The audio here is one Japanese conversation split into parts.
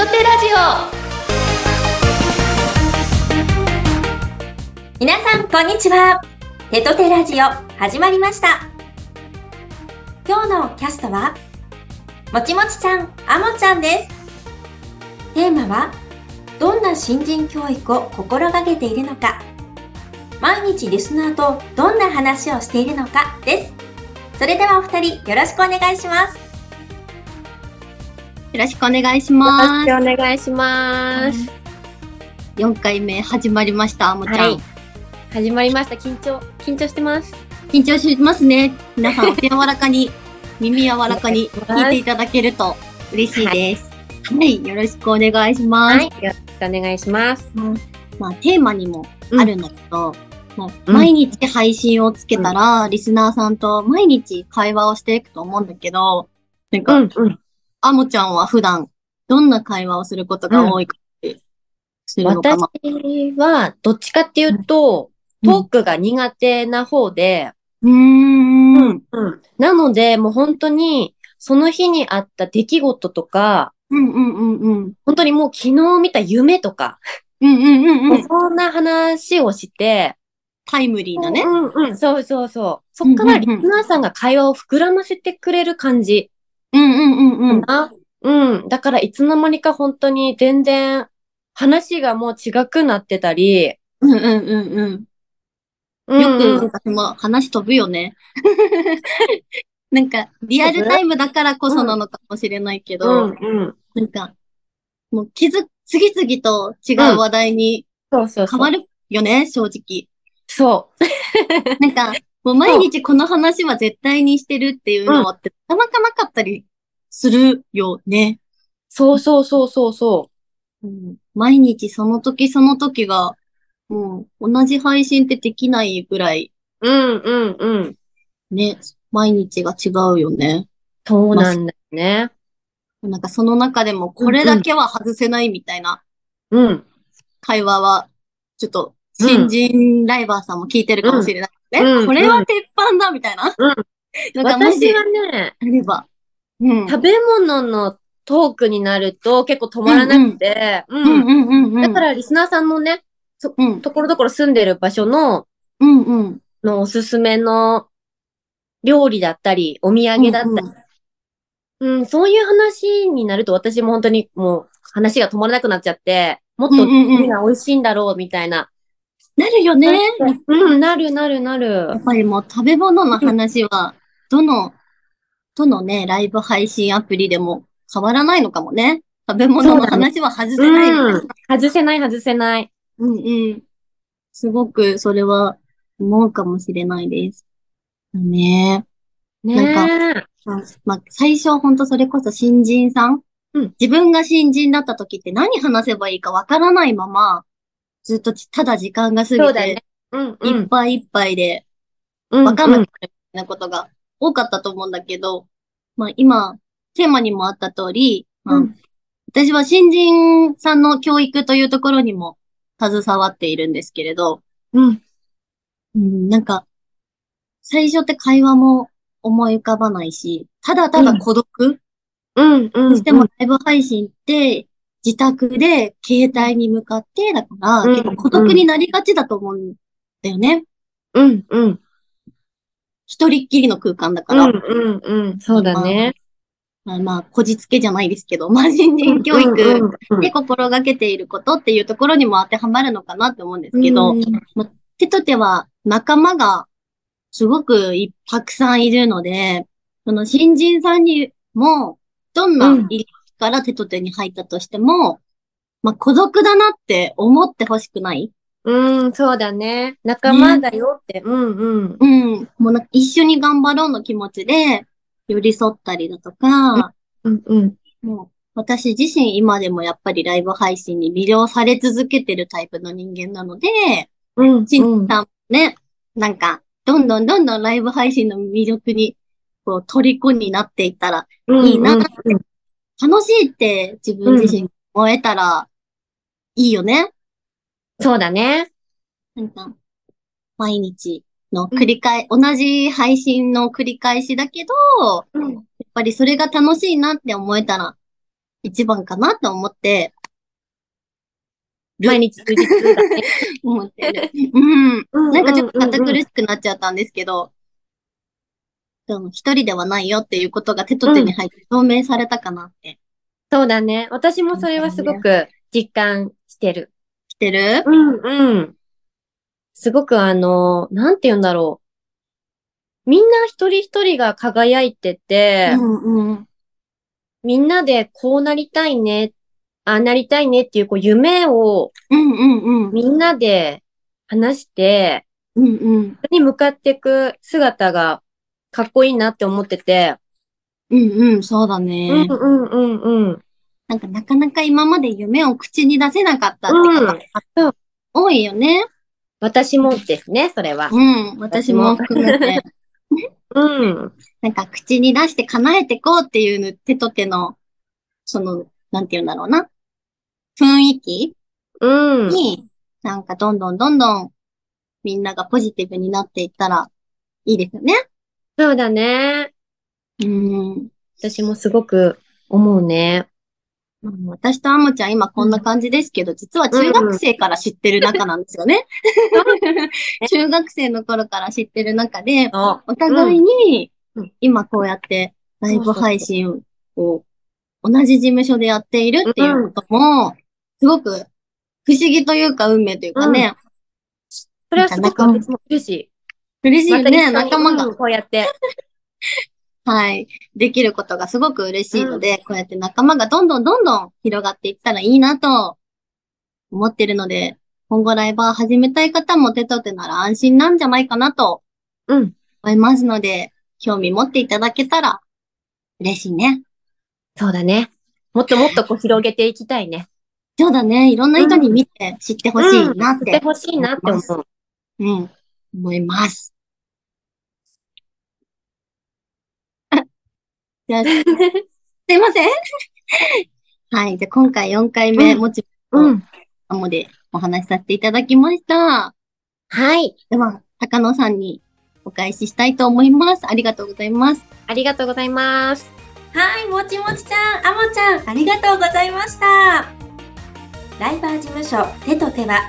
トテラジオ、皆さんこんにちは。テトテラジオ始まりました。今日のキャストはもちもちちゃん、あもちゃんです。テーマはどんな新人教育を心がけているのか、毎日リスナーとどんな話をしているのかです。それではお二人よろしくお願いします。よろしくお願いします。よろしくお願いします。4回目始まりました、あもちゃん。はい、始まりました。緊張してます。緊張しますね。皆さんお手柔らかに。耳柔らかに聞いていただけると嬉しいです。はい、よろしくお願いします。はい、よろしくお願いします。まあテーマにもあるんだけど、毎日配信をつけたら、リスナーさんと毎日会話をしていくと思うんだけど、あもちゃんは普段どんな会話をすることが多いかってするのかな？私はどっちかっていうと、トークが苦手な方で、なので、もう本当に、その日にあった出来事とか、本当にもう昨日見た夢とか、そんな話をして、タイムリーなね。そうそうそう。そっからリスナーさんが会話を膨らませてくれる感じ。だからいつの間にか本当に全然話がもう違くなってたり、よく話飛ぶよね。なんかリアルタイムだからこそなのかもしれないけど、なんかもう次々と違う話題に変わるよね、正直。そう。なんかもう毎日この話は絶対にしてるっていうのはってなかなかなかったりするよね。毎日その時その時がもう、同じ配信ってできないぐらい。ね、毎日が違うよね。そうなんだよね。なんかその中でも、これだけは外せないみたいな。会話は、ちょっと、新人ライバーさんも聞いてるかもしれない。これは鉄板だみたいな。なんか私はね、あれば。食べ物のトークになると結構止まらなくて。だからリスナーさんのね、ところどころ住んでる場所の、のおすすめの料理だったり、お土産だったり、そういう話になると私も本当にもう話が止まらなくなっちゃって、もっと何が美味しいんだろうみたいな。なるよね。なる。やっぱりもう食べ物の話は、どのね、ライブ配信アプリでも変わらないのかもね。食べ物の話は外せない、外せない。すごくそれは思うかもしれないです。なんか、最初ほんとそれこそ新人さん、自分が新人だった時って何話せばいいかわからないまま、ずっとただ時間が過ぎて、いっぱいいっぱいで、わかんなくなるみたいなことが多かったと思うんだけど、まあ今、テーマにもあった通り、私は新人さんの教育というところにも、携わっているんですけれど、なんか、最初って会話も思い浮かばないし、ただただ孤独してもライブ配信って自宅で携帯に向かってだから、結構孤独になりがちだと思うんだよね。一人っきりの空間だから。そうだね。まあ、こじつけじゃないですけど、新人教育で心がけていることっていうところにも当てはまるのかなって思うんですけど、手と手は仲間がすごくたくさんいるので、その新人さんにも、どんな入り口から手と手に入ったとしても、まあ、孤独だなって思ってほしくない。そうだね。仲間だよって。もうなんか一緒に頑張ろうの気持ちで、寄り添ったりだとか、もう私自身今でもやっぱりライブ配信に魅了され続けてるタイプの人間なので、新人さんもね、なんかどんどんライブ配信の魅力にこう虜になっていったらいいなって、楽しいって自分自身が思えたらいいよね。そうだね。なんか毎日の繰り返、同じ配信の繰り返しだけど、やっぱりそれが楽しいなって思えたら、一番かなと思って、毎日思ってる。うん。なんかちょっと堅苦しくなっちゃったんですけど、一人ではないよっていうことが手と手に入って証明されたかなって。そうだね。私もそれはすごく実感してる。してる？うんうん。すごくなんて言うんだろう。みんな一人一人が輝いてて、うんうん、みんなでこうなりたいね、ああなりたいねっていう、こう夢を、みんなで話して、うんうん、それに向かっていく姿がかっこいいなって思ってて。うんうん、そうだね。うんうんうんうん。なんかなかなか今まで夢を口に出せなかったって方が多いよね。私もですね、それは。うん、私も含めて。うん。なんか口に出して叶えてこうっていう手と手の、なんて言うんだろうな。雰囲気？うん。に、なんかどんどんどんどんみんながポジティブになっていったらいいですよね。そうだね。うん。私もすごく思うね。私とあもちゃん今こんな感じですけど、実は中学生から知ってる仲なんですよね。中学生の頃から知ってる中で、お互いに今こうやってライブ配信を同じ事務所でやっているっていうことも、すごく不思議というか運命というかね。それはすごく私も嬉しい。嬉しいよね、仲間が。こうやって。はい。できることがすごく嬉しいので、こうやって仲間がどんどんどんどん広がっていったらいいなと思ってるので、今後ライバー始めたい方も手と手なら安心なんじゃないかなと思いますので、興味持っていただけたら嬉しいね。そうだね。もっともっとこう広げていきたいね。そうだね。いろんな人に見て知ってほしいなって。知ってほしいなって思う。うん。思います。じゃあ、すいません。はい。じゃあ、今回4回目、もちろん、あもでお話しさせていただきました。はい。では、高野さんにお返ししたいと思います。ありがとうございます。ありがとうございます。はい。もちもちちゃん、あもちゃん、ありがとうございました。ライバー事務所、手と手は、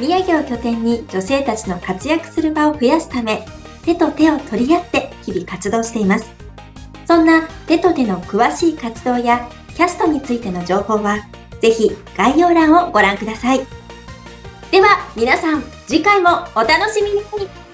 宮城を拠点に女性たちの活躍する場を増やすため、手と手を取り合って日々活動しています。そんな手と手の詳しい活動やキャストについての情報は、ぜひ概要欄をご覧ください。では皆さん、次回もお楽しみに。